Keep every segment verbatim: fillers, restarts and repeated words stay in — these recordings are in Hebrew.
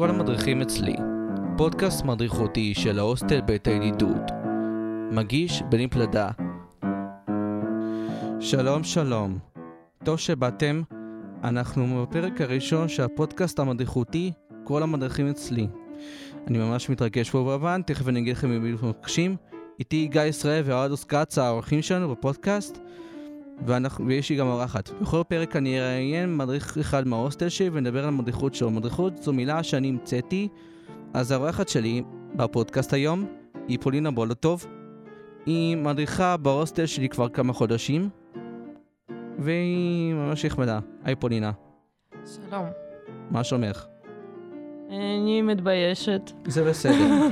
כל המדריכים אצלי, פודקאסט מדריכותי של ההוסטל בית הידידות. מגיש בנים פלדה. שלום שלום, טוב שבאתם. אנחנו בפרק הראשון של הפודקאסט המדריכותי כל המדריכים אצלי. אני ממש מתרגש פה בבן, תכף אני אגיד לכם מבין מבקשים. איתי גיא ישראל ואדוס העורכים שלנו בפודקאסט, ואנחנו, ויש לי גם עורכת. בכל פרק אני אראיין מדריך אחד מההוסטל שלי ונדבר על מדריכות שלו. מדריכות זו מילה שאני המצאתי, אז העורכת שלי בפודקאסט היום היא פולינה בולטוב. היא מדריכה בהוסטל שלי כבר כמה חודשים, והיא ממש נחמדה. היי פולינה. שלום. מה שומך? אני מתביישת. זה בסדר.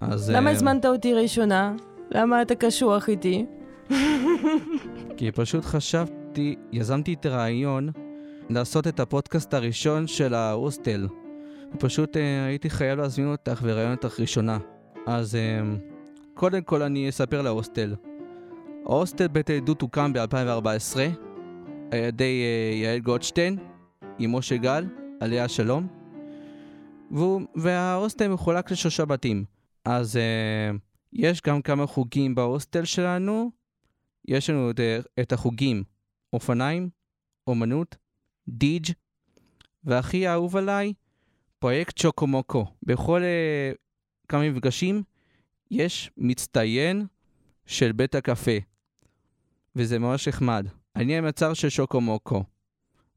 אז... למה הזמנת אותי ראשונה? למה אתה קשוח איתי? כי פשוט חשבתי, יזמתי את הרעיון לעשות את הפודקאסט הראשון של ההוסטל. פשוט uh, הייתי חייב להזמין אותך ורעיון אותך ראשונה. אז uh, קודם כל אני אספר להוסטל. ההוסטל בית הידידות הוקם ב-אלפיים וארבע עשרה על ידי uh, יעל גוטשטיין עם משה גל, עליה שלום. והוא, וההוסטל מחולק לשלושה בתים. אז uh, יש גם כמה חוגים בהוסטל שלנו. יש לנו את, את החוגים אופניים, אומנות, דיג', והכי אהוב עליי פרויקט שוקו מוקו. בכל uh, כמה מפגשים יש מצטיין של בית הקפה, וזה ממש נחמד. אני המצר של שוקו מוקו,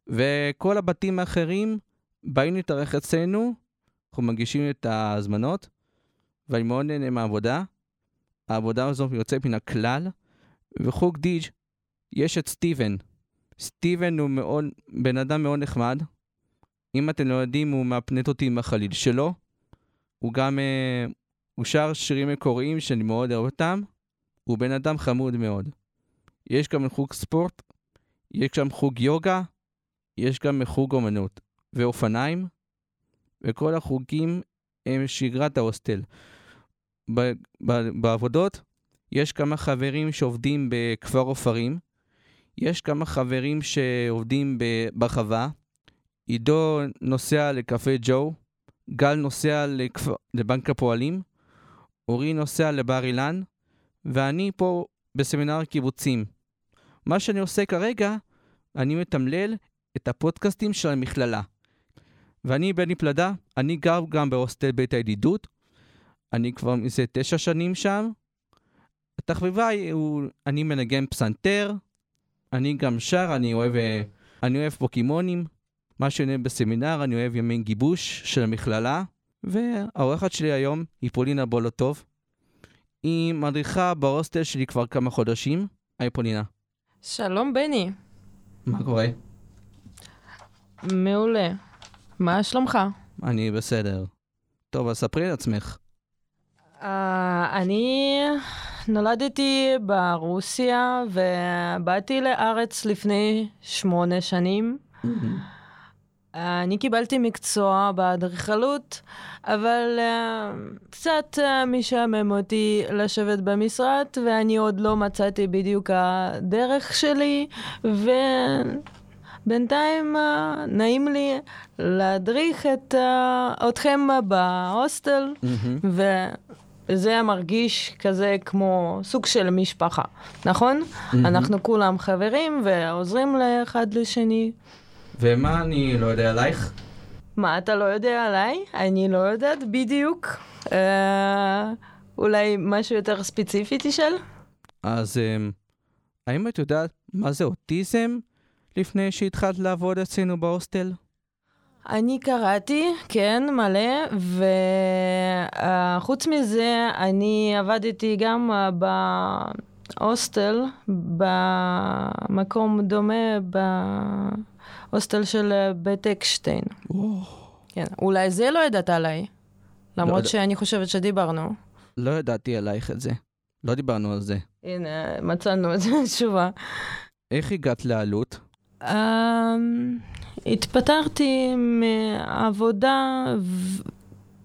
וכל הבתים האחרים באים להתארח אצלנו, אנחנו מגישים את ההזמנות, ואני מאוד נהנה מהעבודה. העבודה הזו יוצאת מן הכלל. וחוג דיג' יש את סטיבן. סטיבן הוא מאוד, בן אדם מאוד נחמד. אם אתם לא יודעים, הוא מהפנט אותי עם החליל שלו. הוא גם, אה, הוא שר שירים מקוריים שאני מאוד אוהב אותם. הוא בן אדם חמוד מאוד. יש גם חוג ספורט, יש גם חוג יוגה, יש גם חוג אומנות ואופניים, וכל החוגים הם שגרת ההוסטל. ב- ב- בעבודות, יש כמה חברים שעובדים בכפר אופרים, יש כמה חברים שעובדים בחווה, עידו נוסע לקפה ג'ו, גל נוסע לכפר, לבנק הפועלים, אורי נוסע לבר אילן, ואני פה בסמינר קיבוצים. מה שאני עושה כרגע, אני מתמלל את הפודקאסטים של המכללה. ואני בני פלדה, אני גר גם בהוסטל בית הידידות, אני כבר מזה תשע שנים שם, התחביבה הוא, אני מנגן פסנתר, אני גם שר, אני אוהב, אני אוהב פוקימונים, מה שאני אוהב בסמינר, אני אוהב ימי גיבוש של המכללה, והעורכת שלי היום היא פולינה בולטוב, היא מדריכה בהוסטל שלי כבר כמה חודשים. היי פולינה. שלום בני. מה קורה? מעולה. מה שלומך? אני בסדר. טוב, אז ספרי לעצמך. Uh, אני נולדתי ברוסיה ובאתי לארץ לפני שמונה שנים. Mm-hmm. Uh, אני קיבלתי מקצוע באדריכלות, אבל uh, קצת uh, משעמם אותי לשבת במשרד, ואני עוד לא מצאתי בדיוק הדרך שלי, ובינתיים uh, נעים לי להדריך את, uh, אתכם בהוסטל, mm-hmm. ו... זה מרגיש כזה כמו סוג של משפחה, נכון? Mm-hmm. אנחנו כולם חברים ועוזרים לאחד לשני. ומה אני לא יודע עלייך? מה אתה לא יודע עליי? אני לא יודעת בדיוק. אה, אולי משהו יותר ספציפי תשאל? אז אה, האם את יודעת מה זה אוטיזם לפני שהתחלת לעבוד אצלנו בהוסטל? אני קראתי, כן, מלא, וחוץ מזה אני עבדתי גם בהוסטל, במקום דומה בהוסטל של ביתקשטיין. כן, אולי זה לא ידעת עליי, למרות שאני חושבת שדיברנו. לא ידעתי עלייך את זה, לא דיברנו על זה. הנה, מצאנו את זה תשובה. איך הגעת לעלות? אממ... התפטרתי מעבודה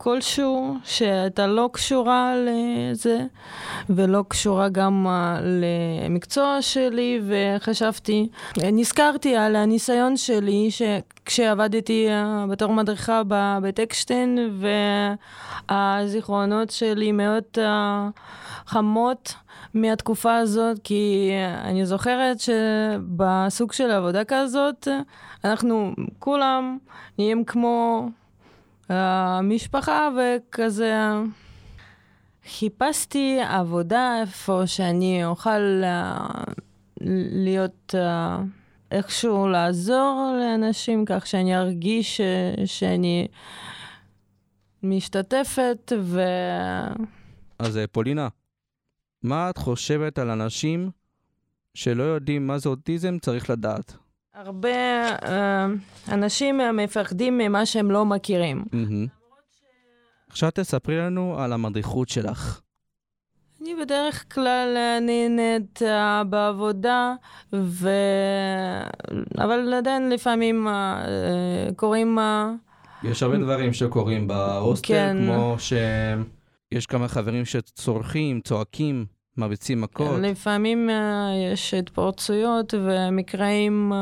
כלשהו, שאתה לא קשורה לזה, ולא קשורה גם למקצוע שלי, וחשבתי, נזכרתי על הניסיון שלי, שכשעבדתי בתור מדריכה בביתקשטיין, והזיכרונות שלי מאוד חמות מהתקופה הזאת, כי אני זוכרת שבסוג של עבודה כזאת, אנחנו כולם נהיים כמו המשפחה, וכזה חיפשתי עבודה איפה שאני אוכל להיות איכשהו לעזור לאנשים, כך שאני ארגיש שאני משתתפת. ו... אז פולינה, מה את חושבת על אנשים שלא יודעים מה זה אוטיזם צריך לדעת? הרבה uh, אנשים מפחדים ממה שהם לא מכירים. Mm-hmm. עכשיו תספרי לנו על המדריכות שלך. אני בדרך כלל נהנית uh, בעבודה, ו... אבל עדיין לפעמים uh, קוראים... Uh... יש הרבה דברים שקוראים בהוסטל, כן. כמו שיש כמה חברים שצורכים, צועקים, מרביצים מכות. לפעמים יש התפרצויות ומקראים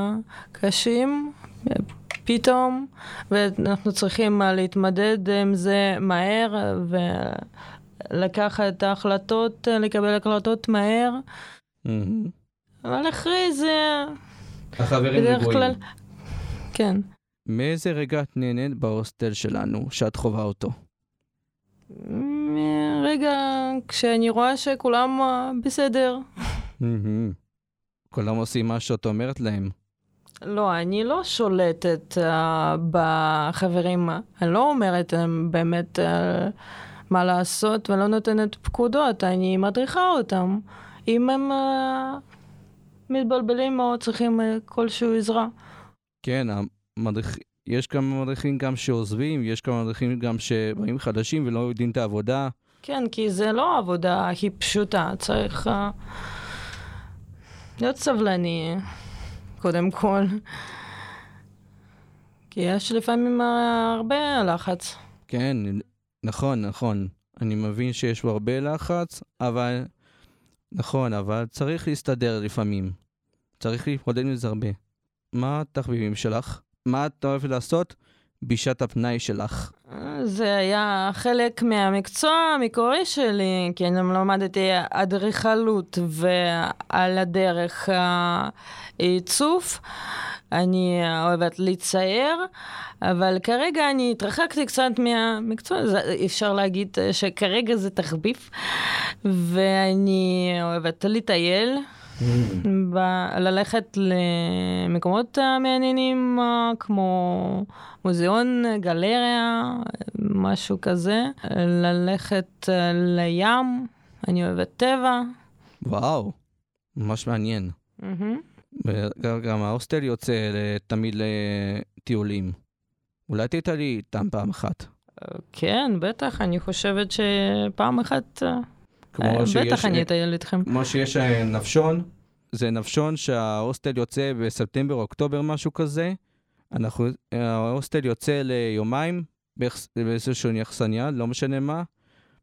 קשים פתאום, ואנחנו צריכים להתמודד עם זה מהר, ולקחת החלטות, לקבל החלטות מהר. אבל אחרי זה... החברים רגועים. כן. מאיזה רגע את נהנית בהוסטל שלנו, שאת חובה אותו? רגע, כשאני רואה שכולם בסדר. כולם עושים מה שאת אומרת להם. לא, אני לא שולטת בחברים. אני לא אומרת באמת מה לעשות, ולא נותנת פקודות. אני מדריכה אותם. אם הם מתבלבלים או צריכים כלשהו עזרה. כן, המדריכים. יש כמה מדריכים גם שעוזבים, יש כמה מדריכים גם שבאים חדשים ולא יודעים את העבודה. כן, כי זה לא העבודה הכי פשוטה, צריך uh, להיות סבלני, קודם כל. כי יש לפעמים הרבה לחץ. כן, נכון, נכון. אני מבין שיש בו הרבה לחץ, אבל... נכון, אבל צריך להסתדר לפעמים. צריך להתמודד עם זה הרבה. מה התחביבים שלך? מה את אוהבת לעשות בשעת הפנאי שלך? זה היה חלק מהמקצוע המקורי שלי, כי אני למדתי אדריכלות, ועל הדרך העיצוב. אני אוהבת לצייר, אבל כרגע אני התרחקתי קצת מהמקצוע, אפשר להגיד שכרגע זה תחביב, ואני אוהבת לטייל. ב- ללכת למקומות מעניינים כמו מוזיאון, גלריה, משהו כזה. ללכת לים, אני אוהבת טבע. וואו, ממש מעניין. Mm-hmm. וגם ההוסטל יוצא תמיד לטיולים. אולי תיתה לי איתם פעם אחת. כן, בטח, אני חושבת שפעם אחת... בטח אני אטייל איתכם. כמו שיש נפשון, זה נפשון שההוסטל יוצא בספטמבר או אוקטובר, משהו כזה. ההוסטל יוצא ליומיים, באיזשהו יחסניה, לא משנה מה.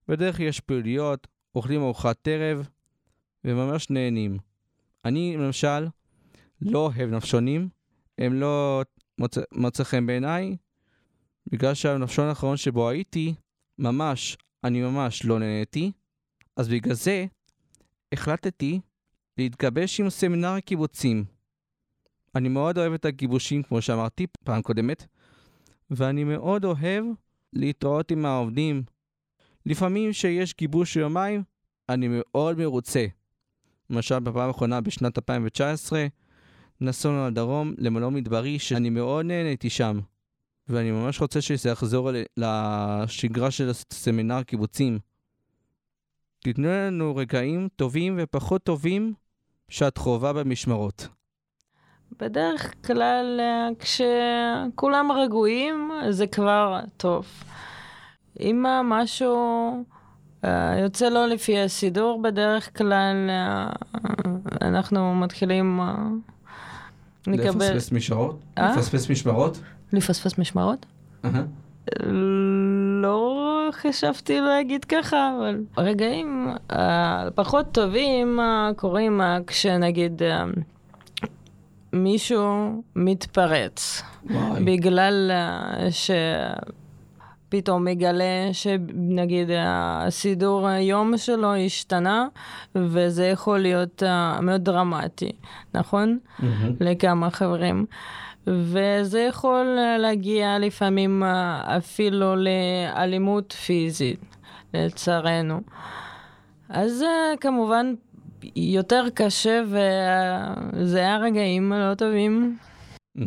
בדרך יש פעילויות, אוכלים ארוחת ערב, וממש נהנים. אני, למשל, לא אוהב נפשונים, הם לא מצא חן בעיניי, בגלל שהנפשון האחרון שבו הייתי, ממש, אני ממש לא נהניתי. אז בגלל זה החלטתי להתגבש עם סמינר קיבוצים. אני מאוד אוהב את הגיבושים, כמו שאמרתי פעם קודמת, ואני מאוד אוהב להתראות עם העובדים. לפעמים שיש גיבוש יומיים, אני מאוד מרוצה. למשל, בפעם האחרונה בשנת אלפיים תשע עשרה, נסענו לדרום למלון מדברי, שאני מאוד נהניתי שם, ואני ממש רוצה שזה יחזור לשגרה של סמינר קיבוצים. תתנו לנו רגעים טובים ופחות טובים שאת חובה במשמרות. בדרך כלל כשכולם רגועים זה כבר טוב. אם משהו יוצא לא לפי הסידור, בדרך כלל אנחנו מתחילים לקבל... לפספס משמרות? לפספס משמרות? לפספס משמרות? לא חשבתי להגיד ככה, אבל הרגעים הפחות טובים קורים כשנגיד מישהו מתפרץ, בגלל ש... פתאום מגלה שנגיד הסידור היום שלו השתנה, וזה יכול להיות מאוד דרמטי, נכון? Mm-hmm. לכמה חברים. וזה יכול להגיע לפעמים אפילו לאלימות פיזית, לצערנו. אז כמובן יותר קשה, וזה הרגעים הלא טובים. Mm-hmm.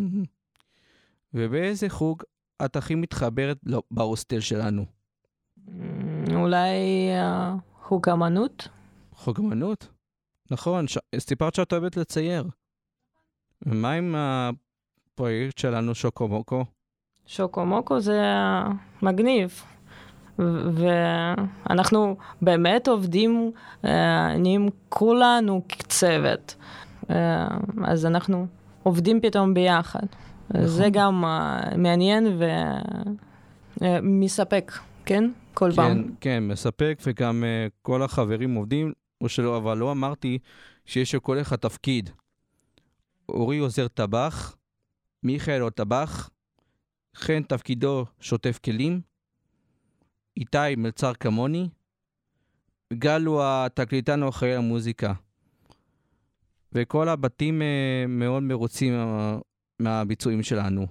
ובאיזה חוג את הכי מתחברת לא, בהוסטל שלנו? אולי אה, חוג אמנות? חוג אמנות? נכון, ש... סיפרת שאת אוהבת לצייר. ומה עם הפרויקט שלנו שוקו מוקו? שוקו מוקו זה מגניב. ואנחנו ו- באמת עובדים, אה, נהיים כולנו צוות. אה, אז אנחנו עובדים פתאום ביחד. זה גם מעניין ומספק, כן? כל פעם. כן, מספק, וגם כל החברים עובדים, או שלא, אבל לא אמרתי שיש לכל אחד תפקיד. אורי עוזר טבח, מיכאל הוא טבח, חן תפקידו שוטף כלים, איתי מלצר כמוני, גל הוא התקליטן או אחראי המוזיקה. וכל הבתים מאוד מרוצים מהביצועים שלנו.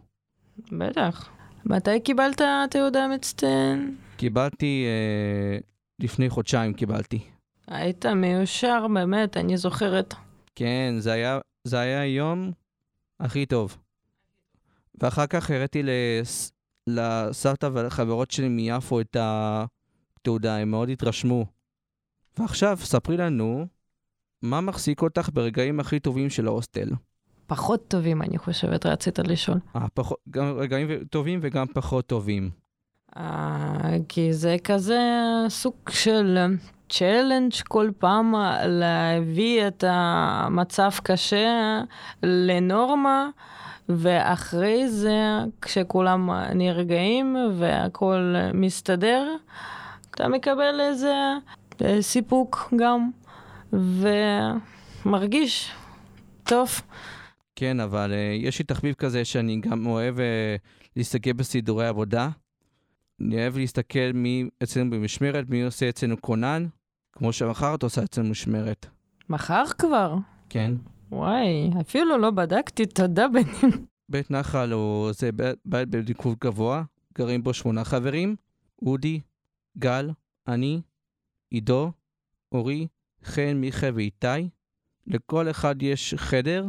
בטח. מתי קיבלת תעודה מצטיין? קיבלתי, אה, לפני חודשיים קיבלתי. היית מיושר באמת, אני זוכרת. כן, זה היה, זה היה יום הכי טוב. ואחר כך הראתי לס, לסרטה ולחברות שלי מיפו את התעודה, הם מאוד התרשמו. ועכשיו, ספרי לנו, מה מחזיק אותך ברגעים הכי טובים של ההוסטל? פחות טובים, אני חושבת, רצית לשאול. אה, פחות, גם רגעים טובים וגם פחות טובים. אה, כי זה כזה סוג של צ'לנג' כל פעם להביא את המצב קשה לנורמה, ואחרי זה, כשכולם נרגעים והכל מסתדר, אתה מקבל איזה סיפוק גם, ומרגיש טוב. כן, אבל uh, יש לי תחביב כזה שאני גם אוהב uh, להסתכל בסידורי עבודה. אני אוהב להסתכל מי אצלנו במשמרת, מי עושה אצלנו קונן, כמו שמחר את עושה אצלנו משמרת. מחר כבר? כן. וואי, אפילו לא בדקתי, תודה בנים. בית נחל הוא זה בית, בית בדיכוב גבוה, גרים בו שמונה חברים, אודי, גל, אני, עידו, אורי, חן, מיכה ואיתי. לכל אחד יש חדר,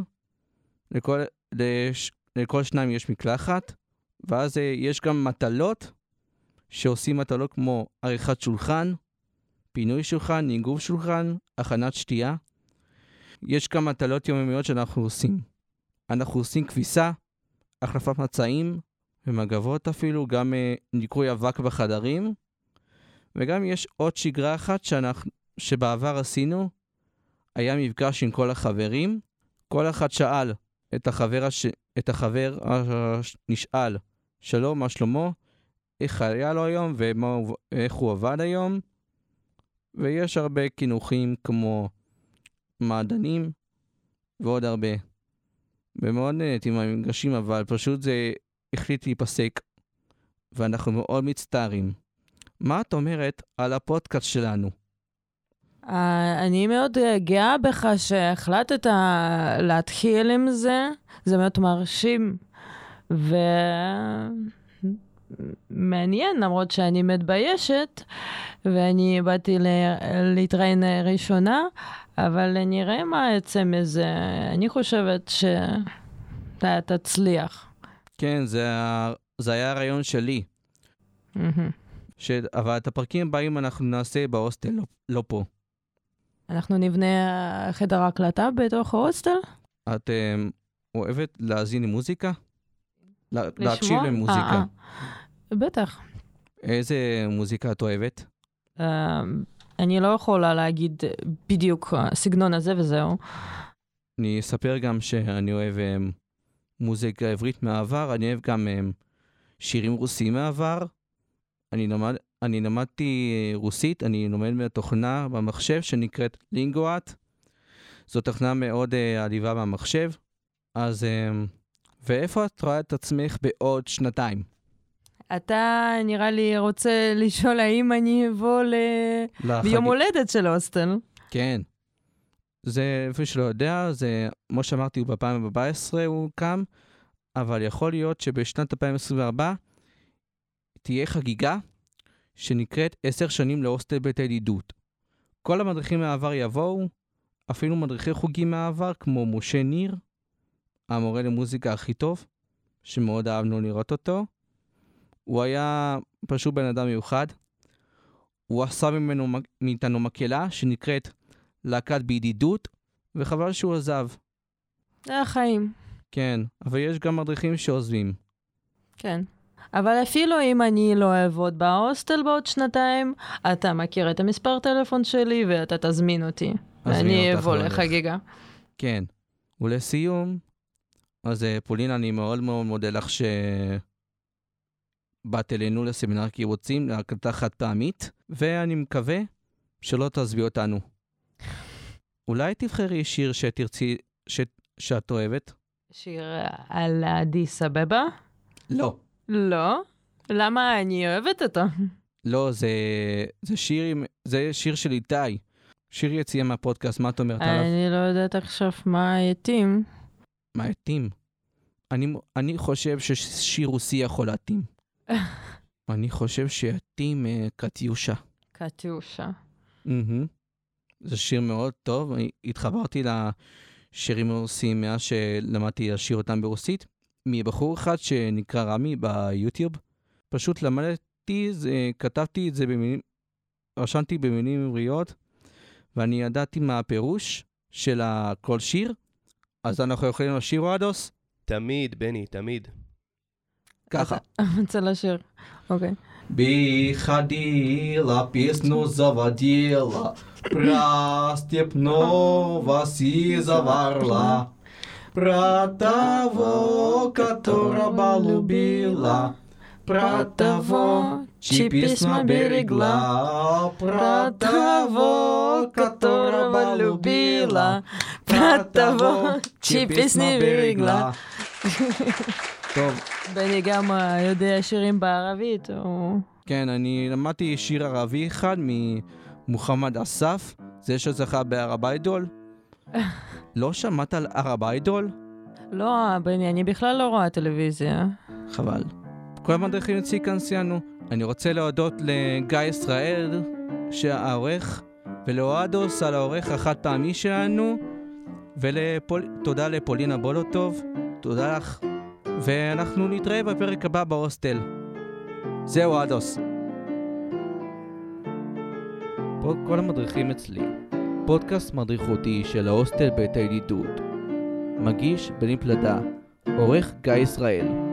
לכל, לש, לכל שניים יש מקלחת, ואז יש גם מטלות, שעושים מטלות כמו עריכת שולחן, פינוי שולחן, ניגוב שולחן, הכנת שתייה. יש גם מטלות יומיות שאנחנו עושים. אנחנו עושים כביסה, החלפת מצעים, ומגבות אפילו, גם ניקוי אבק בחדרים, וגם יש עוד שגרה אחת שאנחנו, שבעבר עשינו, היה מפגש עם כל החברים, כל אחד שאל את החבר, הש... את החבר הש... נשאל שלום, מה שלמה, איך היה לו היום ואיך הוא עבד היום, ויש הרבה כינוכים כמו מעדנים ועוד הרבה. ומאוד נהנתי מהמפגשים, אבל פשוט זה החליט להיפסק, ואנחנו מאוד מצטערים. מה את אומרת על הפודקאסט שלנו? אני מאוד גאה בך שהחלטת להתחיל עם זה, זה מאוד מרשים ומעניין, למרות שאני מתביישת, ואני באתי להתראיין ראשונה, אבל נראה מה עצם מזה, אני חושבת שאתה תצליח. כן, זה, זה היה הרעיון שלי. ש... אבל את הפרקים הבאים אנחנו נעשה בהוסטל, לא, לא פה. אנחנו נבנה חדר הקלטה בתוך ההוסטל. את um, אוהבת להאזין למוזיקה? לה, להקשיב למוזיקה. 아, בטח. איזה מוזיקה את אוהבת? Uh, אני לא יכולה להגיד בדיוק הסגנון הזה וזהו. אני אספר גם שאני אוהב um, מוזיקה עברית מהעבר, אני אוהב גם um, שירים רוסיים מהעבר. אני, למד, אני למדתי רוסית, אני לומד מהתוכנה במחשב שנקראת לינגואט. זו תוכנה מאוד עליבה במחשב. אז ואיפה את רואה את עצמך בעוד שנתיים? אתה נראה לי רוצה לשאול האם אני אבוא ל... ביום הולדת של הוסטל. כן. זה, איפה שלא יודע, זה, כמו שאמרתי, הוא ב-אלפיים וארבע עשרה הוא קם, אבל יכול להיות שבשנת אלפיים עשרים וארבע תהיה חגיגה שנקראת עשר שנים להוסטל בית הידידות. כל המדריכים מהעבר יבואו, אפילו מדריכי חוגים מהעבר, כמו משה ניר, המורה למוזיקה הכי טוב, שמאוד אהבנו לראות אותו. הוא היה פשוט בן אדם מיוחד. הוא עשה ממנו, מאיתנו מקהלה שנקראת להקת בידידות, וחבל שהוא עזב. זה החיים. כן, אבל יש גם מדריכים שעוזבים. כן. אבל אפילו אם אני לא אעבוד בהוסטל בעוד שנתיים, אתה מכיר את המספר טלפון שלי ואתה תזמין אותי. ואני אבוא לחגיגה. כן. ולסיום, אז פולינה, אני מאוד מאוד מודה לך שבאת אלינו לסמינר קיבוצים, להקלטה חד פעמית, ואני מקווה שלא תעזבי אותנו. אולי תבחרי שיר שתרצי, ש... שאת אוהבת? שיר על אדיס אבבה? לא. לא? למה אני אוהבת אותו? לא, זה, זה, שיר, זה שיר של איתי. שיר יציאה מהפודקאסט, מה את אומרת עליו? אני לא יודעת עכשיו מה יתאים. מה יתאים? אני, אני חושב ששיר רוסי יכול להתאים. אני חושב שיתאים uh, קטיושה. קטיושה. Mm-hmm. זה שיר מאוד טוב. התחברתי לשירים הרוסיים מאז שלמדתי לשיר אותם ברוסית. מבחור אחד שנקרא רמי ביוטיוב. פשוט למדתי, זה, כתבתי את זה במילים, רשמתי במילים עבריות, ואני ידעתי מה הפירוש של כל שיר. אז אנחנו יכולים לשיר או אדוס? תמיד, בני, תמיד. ככה. אמצא לשיר, אוקיי. Приходила, песню заводила, про степного сизого орла, про того, которого любила, про того, чьи письма берегла, про того, которого любила, про того, чьи песни берегла. טוב. בני גם יודע שירים בערבית, או... כן, אני למדתי שיר ערבי אחד ממוחמד אסף, זה שזכה בערבי דול. לא שמעת על ערבי דול? לא, בני, אני בכלל לא רואה טלוויזיה. חבל. כל המדריכים יוצאים כאן סיינו. אני רוצה להודות לגיא ישראל, שהעורך, ולאדוס על העורך החד פעמי שלנו, ותודה לפולינה בולטוב, תודה לך. ואנחנו נתראה בפרק הבא בהוסטל. זהו אדוס. פה כל המדריכים אצלי. פודקאסט מדריכותי של ההוסטל בית הידידות. מגיש בנים פלדה. עורך גיא ישראל.